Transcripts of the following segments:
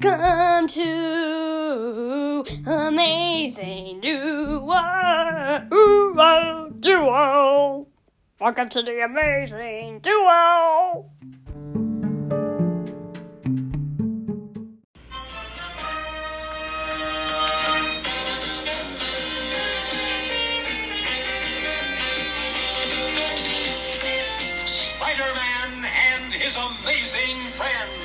Welcome to Amazing Duo. Welcome to the Amazing Duo. Spider-Man and his amazing friends.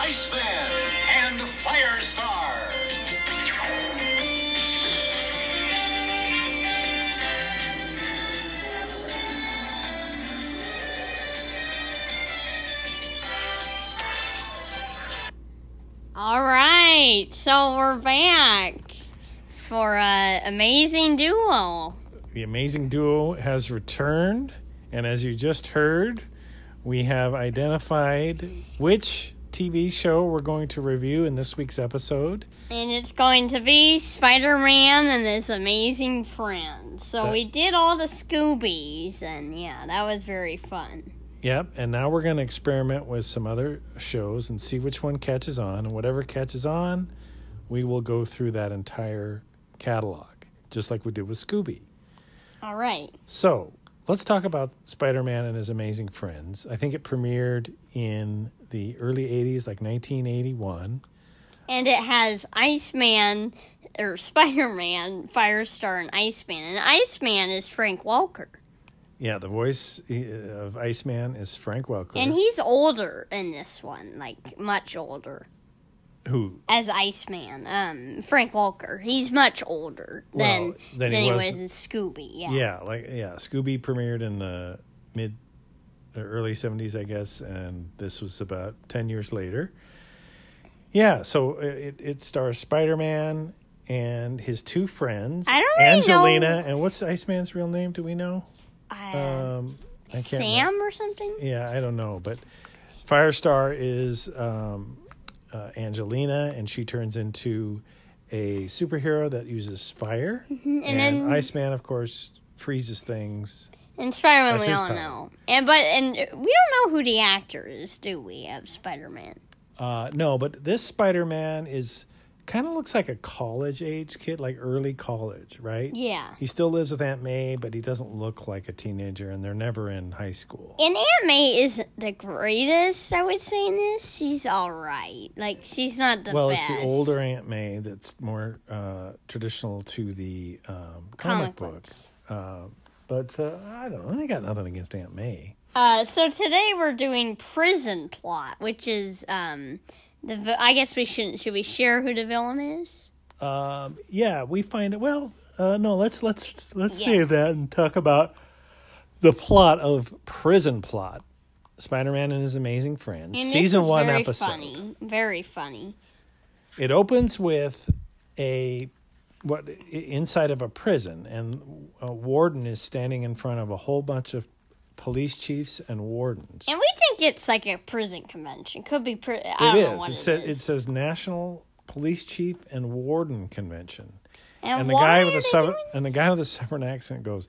Iceman and Firestar. All right, so we're back for Amazing Duo. The Amazing Duo has returned, and as you just heard, we have identified which TV show we're going to review in this week's episode. And it's going to be Spider-Man and His Amazing Friends. So we did all the Scoobies, and yeah, that was very fun. Yep, and now we're going to experiment with some other shows and see which one catches on. And whatever catches on, we will go through that entire catalog, just like we did with Scooby. All right. So let's talk about Spider-Man and His Amazing Friends. I think it premiered in the early 80s, like 1981. And it has Iceman, or Spider-Man, Firestar, and Iceman. And Iceman is Frank Welker. Yeah, the voice of Iceman is Frank Welker. And he's older in this one, like much older. Who? As Iceman, Frank Welker. He's much older than he was in Scooby. Yeah, Scooby premiered in the early 70s, I guess, and this was about 10 years later. Yeah, so it stars Spider-Man and his two friends, Angelina, and what's Iceman's real name? Do we know? I can't remember. Or something? Yeah, I don't know, but Firestar is Angelina, and she turns into a superhero that uses fire. Mm-hmm. And then Iceman, of course, freezes things. And Spider-Man, we all know. And we don't know who the actor is, do we, of Spider-Man? No, but this Spider-Man is kind of looks like a college-age kid, like early college, right? Yeah. He still lives with Aunt May, but he doesn't look like a teenager, and they're never in high school. And Aunt May isn't the greatest, I would say, in this. She's all right. Like, she's not the best. Well, it's the older Aunt May that's more traditional to the comic books. But I don't know. I got nothing against Aunt May. So today we're doing Prison Plot, which is I guess we shouldn't. Should we share who the villain is? Yeah, we find it. Well, no. Let's save that and talk about the plot of Prison Plot. Spider-Man and His Amazing Friends, and season 1 very episode. Very funny. It opens with inside of a prison, and a warden is standing in front of a whole bunch of police chiefs and wardens. And we think it's like a prison convention. Could be. It says National Police Chief and Warden Convention. And the guy with the southern accent goes,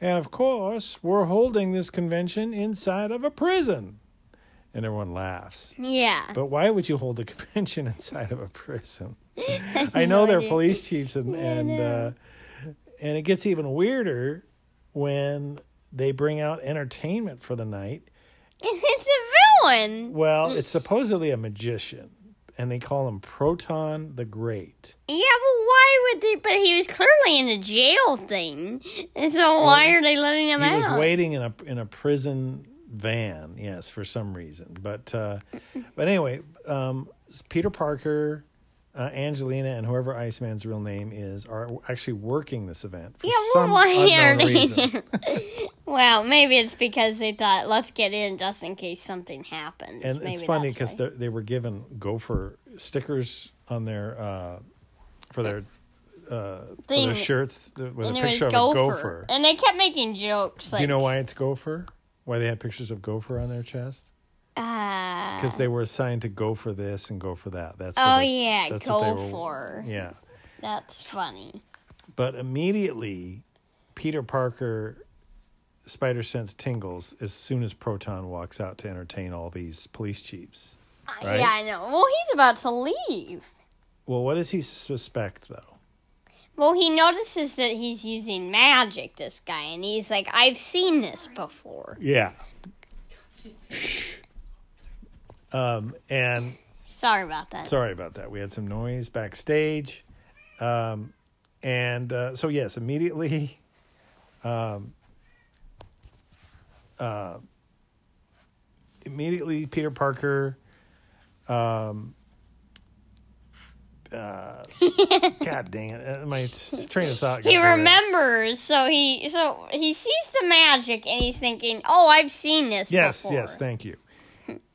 "And of course, we're holding this convention inside of a prison." And everyone laughs. Yeah. But why would you hold a convention inside of a prison? I know they're police chiefs, and it gets even weirder when they bring out entertainment for the night. It's a villain. Well, it's supposedly a magician, and they call him Proton the Great. Yeah, well, why would they? But he was clearly in a jail thing, and so why are they letting him out? He was waiting in a prison van, yes, for some reason. But anyway, Peter Parker, Angelina, and whoever Iceman's real name is are actually working this event for some unknown reason. Well, maybe it's because they thought, let's get in just in case something happens. And maybe it's funny because they were given Gopher stickers on their for their shirts with a picture of a gopher. And they kept making jokes. Do you know why it's Gopher? Why they had pictures of Gopher on their chest? Because they were assigned to go for this and go for that. Yeah. That's funny. But immediately, Peter Parker, Spider Sense tingles as soon as Proton walks out to entertain all these police chiefs. Right? Yeah, I know. Well, he's about to leave. Well, what does he suspect, though? Well, he notices that he's using magic, this guy, and he's like, I've seen this before. Yeah. And... Sorry about that. Sorry about that. We had some noise backstage. So, yes, immediately... immediately Peter Parker... God dang it! My train of thought. He remembers, so he sees the magic, and he's thinking, "Oh, I've seen this before." Yes, thank you.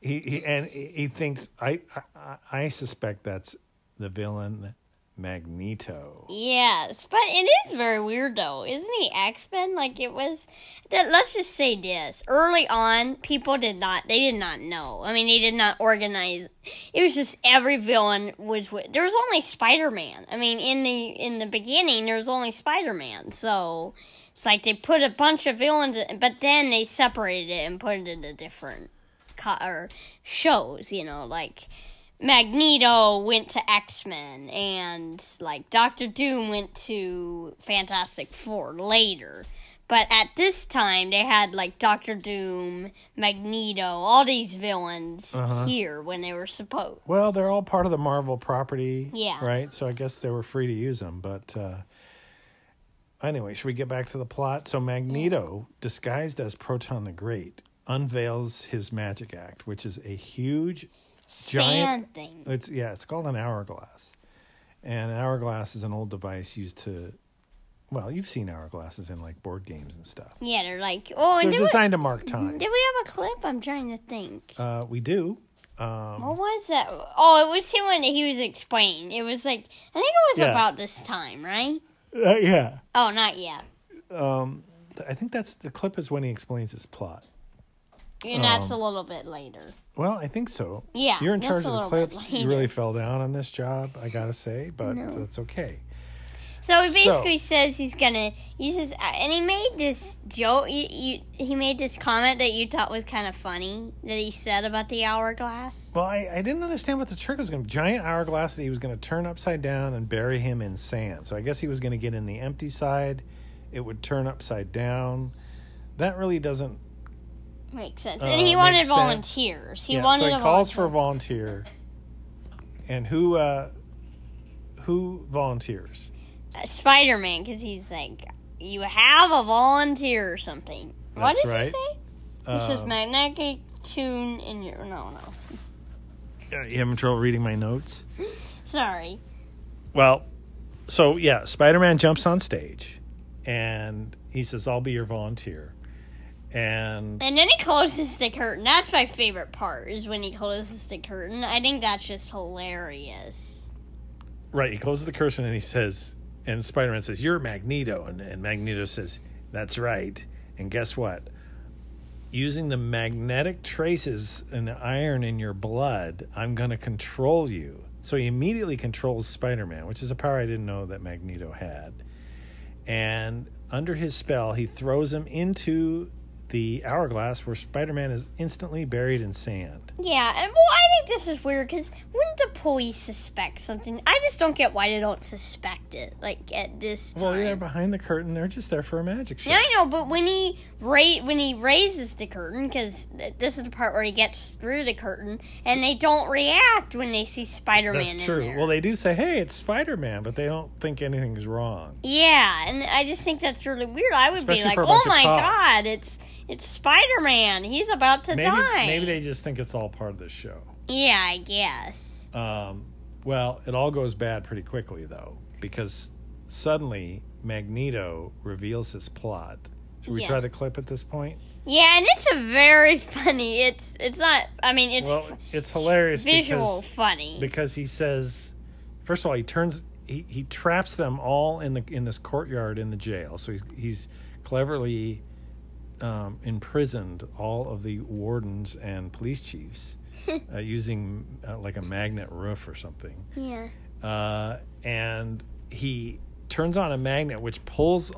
He thinks I suspect that's the villain Magneto. Yes, but it is very weird though, isn't he? X-Men, like it was. Let's just say this: early on, people did not know. I mean, they did not organize. It was just every villain was. There was only Spider-Man. I mean, in the beginning, there was only Spider-Man. So it's like they put a bunch of villains, but then they separated it and put it into different shows. You know, like. Magneto went to X-Men, and, like, Doctor Doom went to Fantastic Four later. But at this time, they had, like, Doctor Doom, Magneto, all these villains here when they were supposed. Well, they're all part of the Marvel property, right? So I guess they were free to use them. But anyway, should we get back to the plot? So Magneto, disguised as Proton the Great, unveils his magic act, which is a huge... Giant thing. It's called an hourglass. And an hourglass is an old device used to, well, you've seen hourglasses in like board games and stuff. Yeah, they're like, they're designed to mark time. Did we have a clip? I'm trying to think. We do. What was that? Oh, it was him when he was explaining. It was like, I think it was about this time, right? Yeah. Oh, not yet. I think that's the clip is when he explains his plot. And that's a little bit later. Well, I think so. Yeah. You're in charge of the clips. You really fell down on this job, I gotta say, but that's okay. So he basically says and he made this joke, he made this comment that you thought was kind of funny that he said about the hourglass. Well, I didn't understand what the trick was going to be. Giant hourglass that he was going to turn upside down and bury him in sand. So I guess he was going to get in the empty side. It would turn upside down. That really doesn't makes sense. And he wanted volunteers. He calls for a volunteer. And who volunteers? Spider-Man, because he's like, you have a volunteer or something. That's what does he say? He says magnetic tune in your... No. You having trouble reading my notes? Sorry. Well, so yeah, Spider-Man jumps on stage. And he says, I'll be your volunteer. And then he closes the curtain. That's my favorite part, is when he closes the curtain. I think that's just hilarious. Right, he closes the curtain and he says, and Spider-Man says, you're Magneto. And Magneto says, that's right. And guess what? Using the magnetic traces and the iron in your blood, I'm going to control you. So he immediately controls Spider-Man, which is a power I didn't know that Magneto had. And under his spell, he throws him into... the hourglass where Spider-Man is instantly buried in sand. Yeah, and well, I think this is weird because wouldn't the police suspect something? I just don't get why they don't suspect it. Like at this time. Well, they're behind the curtain. They're just there for a magic show. Yeah, I know, but when he raises the curtain, because this is the part where he gets through the curtain, and they don't react when they see Spider-Man. That's true. In there. Well, they do say, "Hey, it's Spider-Man," but they don't think anything's wrong. Yeah, and I just think that's really weird. I would especially be like, "Oh my god, It's Spider-Man. He's about to die. Maybe they just think it's all part of the show. Yeah, I guess. Well, it all goes bad pretty quickly, though, because suddenly Magneto reveals his plot. Should we try the clip at this point? Yeah, and it's a very funny. It's not. I mean, it's hilarious. Visual funny because he says, first of all, he traps them all in this courtyard in the jail. So he's cleverly. Imprisoned all of the wardens and police chiefs using like a magnet roof or something. Yeah. And he turns on a magnet which pulls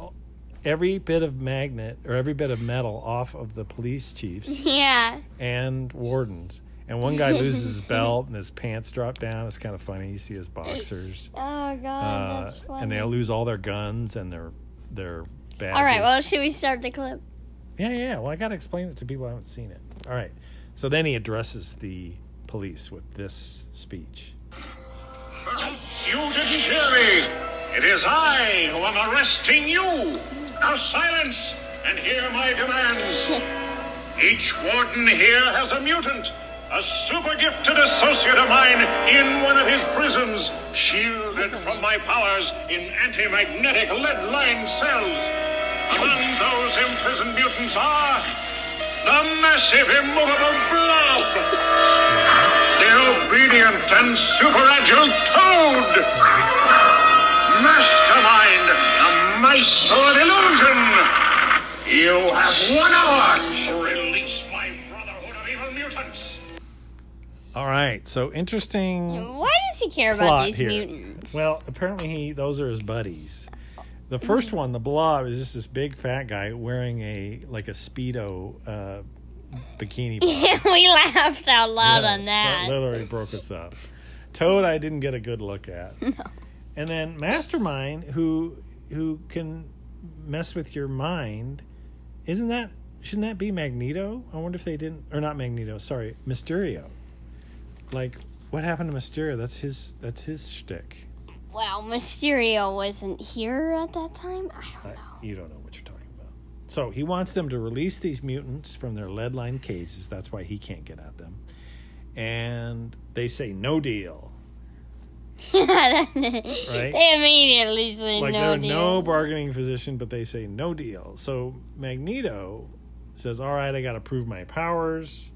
every bit of magnet or every bit of metal off of the police chiefs. Yeah. And wardens. And one guy loses his belt and his pants drop down. It's kind of funny. You see his boxers. Oh, God, that's funny. And they lose all their guns and their badges. All right, well, should we start the clip? Yeah. Well, I got to explain it to people who haven't seen it. All right. So then he addresses the police with this speech. You didn't hear me. It is I who am arresting you. Now silence and hear my demands. Each warden here has a mutant, a super gifted associate of mine in one of his prisons, shielded from my powers in anti-magnetic lead-lined cells. Among those imprisoned mutants are the massive immovable blob, the obedient and super-agile toad, Mastermind, the maestro of illusion. You have 1 hour to release my brotherhood of evil mutants. All right, so interesting. Why does he care about these mutants? Well, apparently those are his buddies. The first one, the blob, is just this big fat guy wearing a Speedo bikini. Yeah, we laughed out loud on that. That literally broke us up. Toad, I didn't get a good look at. No. And then Mastermind, who can mess with your mind, shouldn't that be Magneto? I wonder if they didn't, or not Magneto, sorry, Mysterio. Like, what happened to Mysterio? That's his shtick. Well, Mysterio wasn't here at that time. I don't know. You don't know what you're talking about. So he wants them to release these mutants from their lead-lined cages. That's why he can't get at them. And they say no deal. Right? They immediately say no deal. Like there are no bargaining position, but they say no deal. So Magneto says, all right, I got to prove my powers.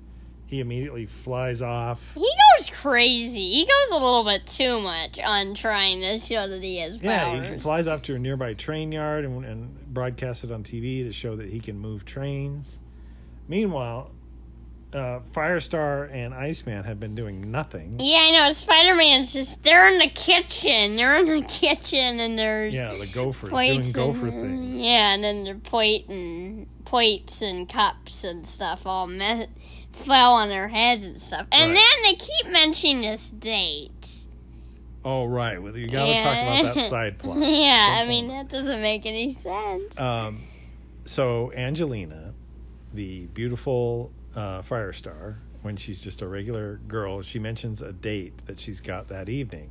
He immediately flies off. He goes crazy. He goes a little bit too much on trying to show that he has powers. Yeah, he flies off to a nearby train yard and broadcasts it on TV to show that he can move trains. Meanwhile, Firestar and Iceman have been doing nothing. Yeah, I know. Spider-Man's just, they're in the kitchen. And there's... Yeah, the gophers doing gopher things. Yeah, and then they're plates and cups and stuff all fell on their heads and stuff. And then they keep mentioning this date. Oh, right. Well, you got to talk about that side plot. Yeah, I mean, that doesn't make any sense. So Angelina, the beautiful Firestar, when she's just a regular girl, she mentions a date that she's got that evening.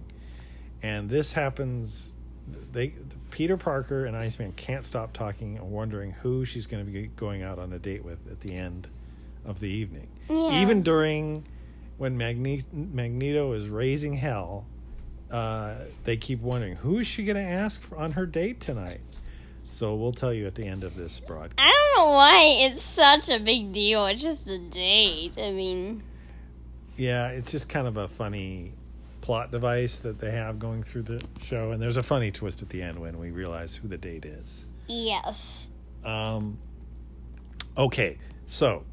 And this happens... Peter Parker and Iceman can't stop talking and wondering who she's going to be going out on a date with at the end of the evening. Yeah. Even during when Magneto is raising hell, they keep wondering, who is she going to ask on her date tonight? So we'll tell you at the end of this broadcast. I don't know why it's such a big deal. It's just a date. I mean... Yeah, it's just kind of a funny... plot device that they have going through the show, and there's a funny twist at the end when we realize who the date is. Yes. Okay, so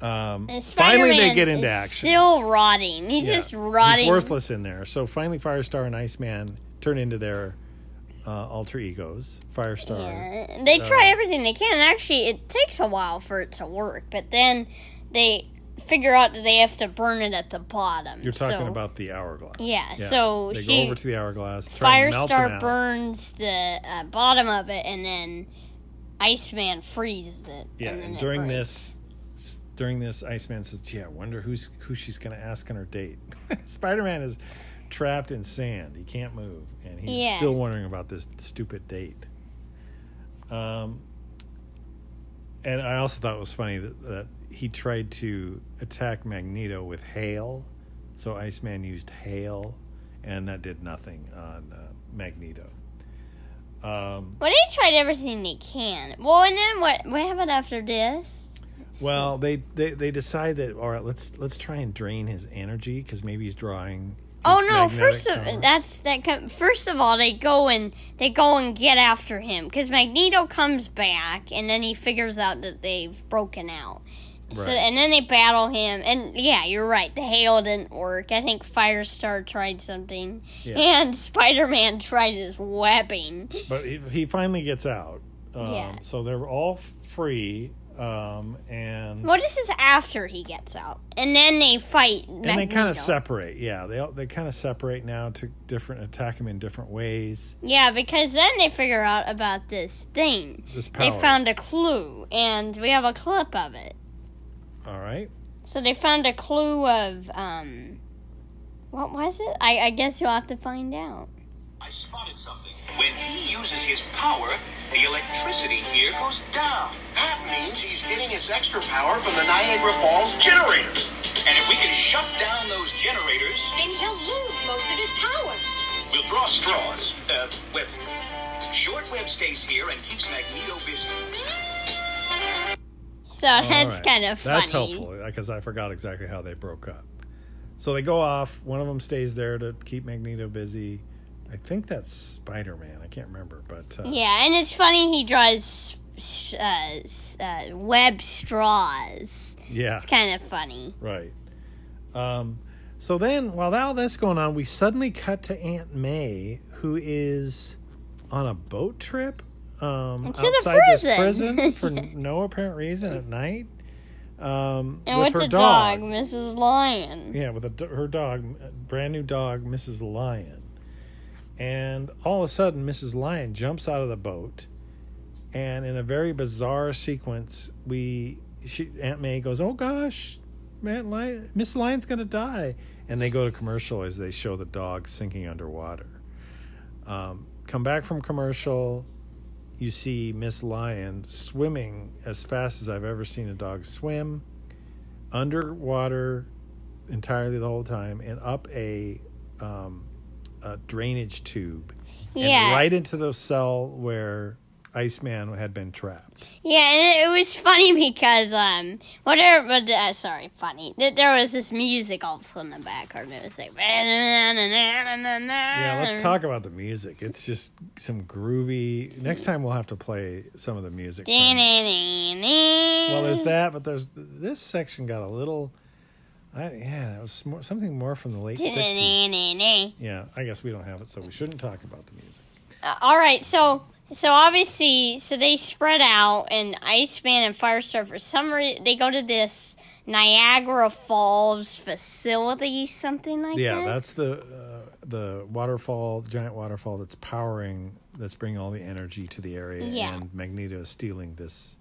finally they get into action. Still rotting. He's just rotting. He's worthless in there. So finally, Firestar and Iceman turn into their alter egos. Firestar. Yeah. They try everything they can. Actually, it takes a while for it to work, but then they figure out that they have to burn it at the bottom. You're talking about the hourglass. Yeah, so they go over to the hourglass. Firestar burns the bottom of it, and then Iceman freezes it. Yeah, and during this, Iceman says, "Gee, I wonder who she's going to ask on her date." Spider-Man is trapped in sand; he can't move, and he's still wondering about this stupid date. And I also thought it was funny that he tried to attack Magneto with hail. So Iceman used hail, and that did nothing on Magneto. Well, they tried everything they can. Well, and then what happened after this? Well, they decide that, all right, let's try and drain his energy, because maybe he's drawing... Oh no! First of all, they go and get after him, because Magneto comes back, and then he figures out that they've broken out. Right. So and then they battle him, and yeah, you're right. The hail didn't work. I think Firestar tried something, and Spider-Man tried his webbing. But he finally gets out. So they're all free. And well, this is after he gets out, and then they fight Magneto. And they kind of separate. Yeah, they kind of separate now to different attack him in different ways. Yeah, because then they figure out about this thing. This power. They found a clue, and we have a clip of it. All right. So they found a clue of what was it? I guess you'll have to find out. I spotted something. When he uses his power, the electricity here goes down. That means he's getting his extra power from the Niagara Falls generators. And if we can shut down those generators, then he'll lose most of his power. We'll draw straws. Web. Shortweb stays here and keeps Magneto busy. So that's kind of funny. That's helpful, because I forgot exactly how they broke up. So they go off. One of them stays there to keep Magneto busy. I think that's Spider-Man. I can't remember, but yeah, and it's funny he draws web straws. Yeah, it's kind of funny, right? So then, while all that's going on, we suddenly cut to Aunt May, who is on a boat trip outside this prison for no apparent reason at night, and with her dog, Mrs. Lion. Yeah, with her dog, brand new dog, Mrs. Lion. And all of a sudden, Mrs. Lion jumps out of the boat, and in a very bizarre sequence, Aunt May goes, "Oh gosh, Miss Lion's gonna die!" And they go to commercial as they show the dog sinking underwater. Come back from commercial, you see Miss Lion swimming as fast as I've ever seen a dog swim, underwater entirely the whole time, and up a drainage tube, and right into the cell where Iceman had been trapped. Yeah, and it was funny because there was this music also in the background. It was like, yeah. Let's talk about the music. It's just some groovy. Next time we'll have to play some of the music. Well, there's that, but there's this section got a little. That was something more from the late 60s. Yeah, I guess we don't have it, so we shouldn't talk about the music. All right, so obviously, so they spread out, and Iceman and Firestar, for some reason, they go to this Niagara Falls facility, something like that. Yeah, that's the waterfall, giant waterfall that's bringing all the energy to the area, and Magneto is stealing this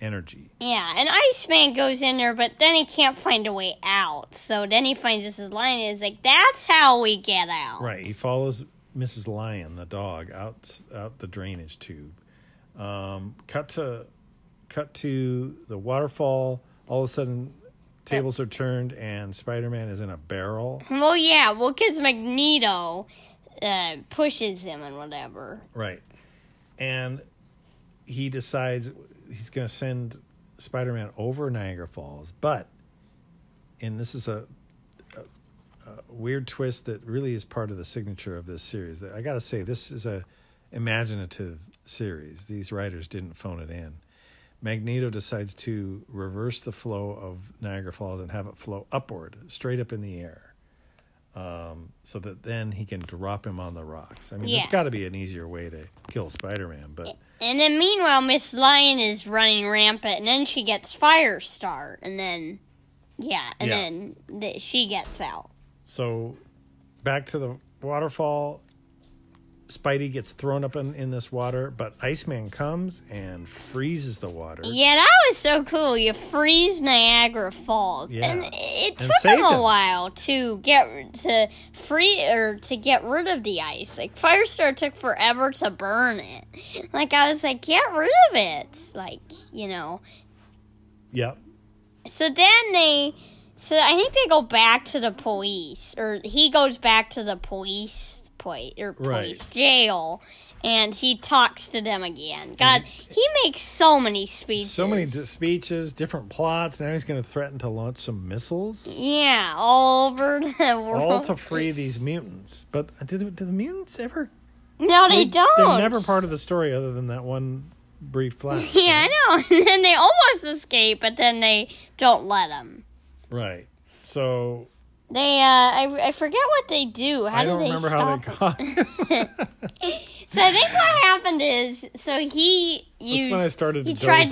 energy. Yeah, and Iceman goes in there, but then he can't find a way out. So then he finds Mrs. Lion, and is like, that's how we get out. Right, he follows Mrs. Lion, the dog, out the drainage tube. Cut to the waterfall. All of a sudden, tables are turned, and Spider-Man is in a barrel. Well, yeah, because Magneto pushes him and whatever. Right, and he decides he's going to send Spider-Man over Niagara Falls, and this is a weird twist that really is part of the signature of this series. I got to say, this is a imaginative series. These writers didn't phone it in. Magneto decides to reverse the flow of Niagara Falls and have it flow upward, straight up in the air, so that then he can drop him on the rocks. I mean, there's got to be an easier way to kill Spider-Man, but... And then meanwhile, Miss Lion is running rampant, and then she gets Firestar, and then, then she gets out. So, back to the waterfall, Spidey gets thrown up in this water, but Iceman comes and freezes the water. Yeah, that was so cool. You freeze Niagara Falls, and it took him a while to get rid of the ice. Like Firestar took forever to burn it. Like I was like, get rid of it. Like Yeah. So then I think they go back to the police, or he goes back to the police jail, and he talks to them again. God, he makes so many speeches. So many speeches, different plots. Now he's going to threaten to launch some missiles. Yeah, all over the world. All to free these mutants. But do the mutants ever... No, they don't. They're never part of the story other than that one brief flash. Yeah, I know. And then they almost escape, but then they don't let them. Right. So... They, I forget what they do. How do they stop it? I don't remember how they got So I think what happened is, so he tried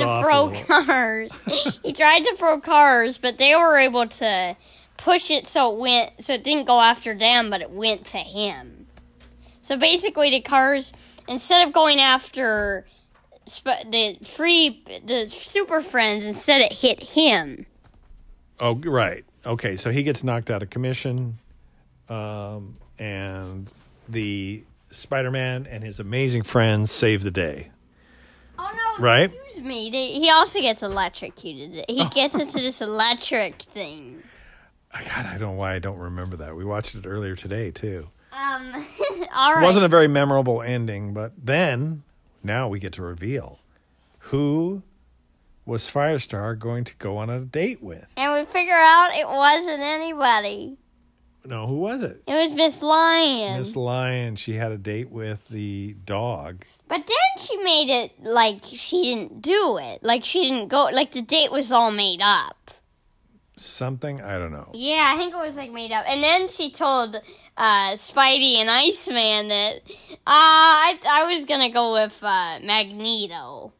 to throw cars, but they were able to push it so it didn't go after them, but it went to him. So basically the cars, instead of going after the Super Friends, instead it hit him. Oh, right. Okay, so he gets knocked out of commission, and the Spider-Man and his amazing friends save the day. Oh, no, right? Excuse me. He also gets electrocuted. He gets into this electric thing. God, I don't know why I don't remember that. We watched it earlier today, too. All right. It wasn't a very memorable ending, but now we get to reveal who was Firestar going to go on a date with? And we figure out it wasn't anybody. No, who was it? It was Miss Lion. Miss Lion. She had a date with the dog. But then she made it like she didn't do it. Like she didn't go. Like the date was all made up. Something? I don't know. Yeah, I think it was like made up. And then she told Spidey and Iceman that I was going to go with Magneto.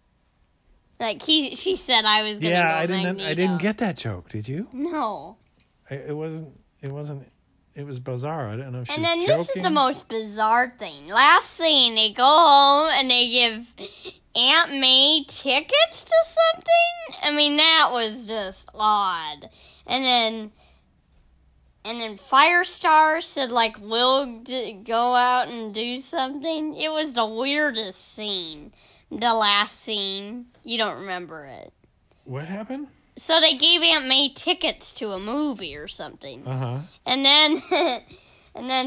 Like she said, I was gonna go Magneto. I didn't get that joke. Did you? No. It wasn't. It was bizarre. I don't know if she was joking. And then this is the most bizarre thing. Last scene, they go home and they give Aunt May tickets to something. I mean, that was just odd. And then Firestar said, like, we'll go out and do something. It was the weirdest scene. The last scene. You don't remember it. What happened? So they gave Aunt May tickets to a movie or something. Uh-huh. And then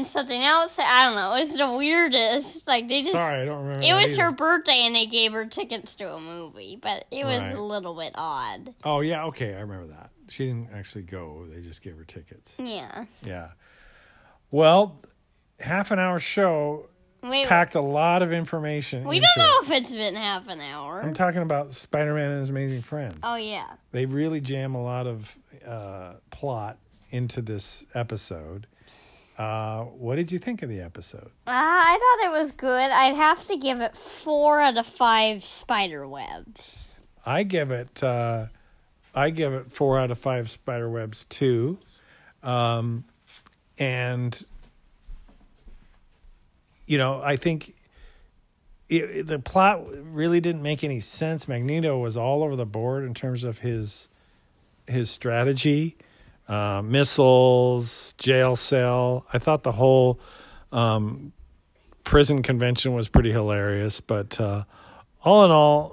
something else. I don't know. It was the weirdest. Like they just. Sorry, I don't remember. It was her birthday and they gave her tickets to a movie. But it was a little bit odd. Oh, yeah. Okay. I remember that. She didn't actually go. They just gave her tickets. Yeah. Yeah. Well, half an hour show. Packed a lot of information. We don't know if it's been half an hour. I'm talking about Spider-Man and his amazing friends. Oh, yeah. They really jam a lot of plot into this episode. What did you think of the episode? I thought it was good. I'd have to give it 4 out of 5 spider webs. I give it 4 out of 5 spider webs, too. And... You know, I think the plot really didn't make any sense. Magneto was all over the board in terms of his strategy, missiles, jail cell. I thought the whole prison convention was pretty hilarious, but all in all,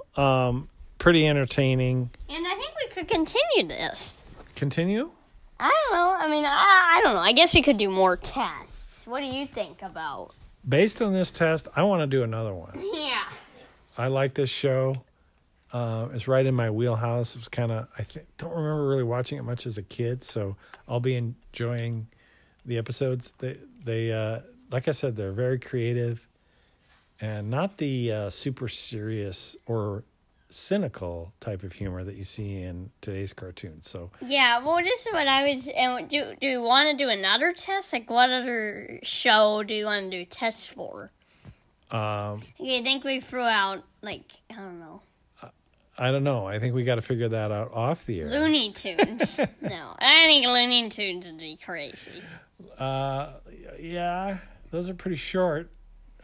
pretty entertaining. And I think we could continue this. Continue? I don't know. I mean, I don't know. I guess we could do more tests. What do you think about? Based on this test, I want to do another one. Yeah. I like this show. It's right in my wheelhouse. It was don't remember really watching it much as a kid, so I'll be enjoying the episodes. They like I said, they're very creative and not the super serious or cynical type of humor that you see in today's cartoons. So yeah, well, this is what I would. And do you want to do another test? Like, what other show do you want to do tests for? I think we threw out I don't know. I don't know. I think we got to figure that out off the air. Looney Tunes. No, I think Looney Tunes would be crazy. Yeah, those are pretty short.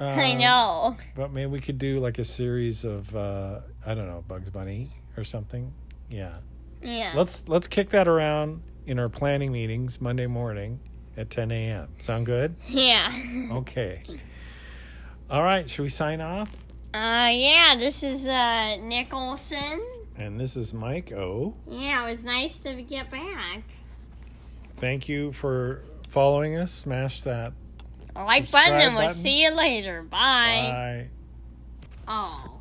I know. But maybe we could do a series of, I don't know, Bugs Bunny or something. Yeah. Yeah. Let's kick that around in our planning meetings Monday morning at 10 a.m. Sound good? Yeah. Okay. All right. Should we sign off? Yeah. This is Nick Olson. And this is Mike O. Yeah. It was nice to get back. Thank you for following us. Smash that. Like button, and we'll see you later. Bye. Bye. Oh.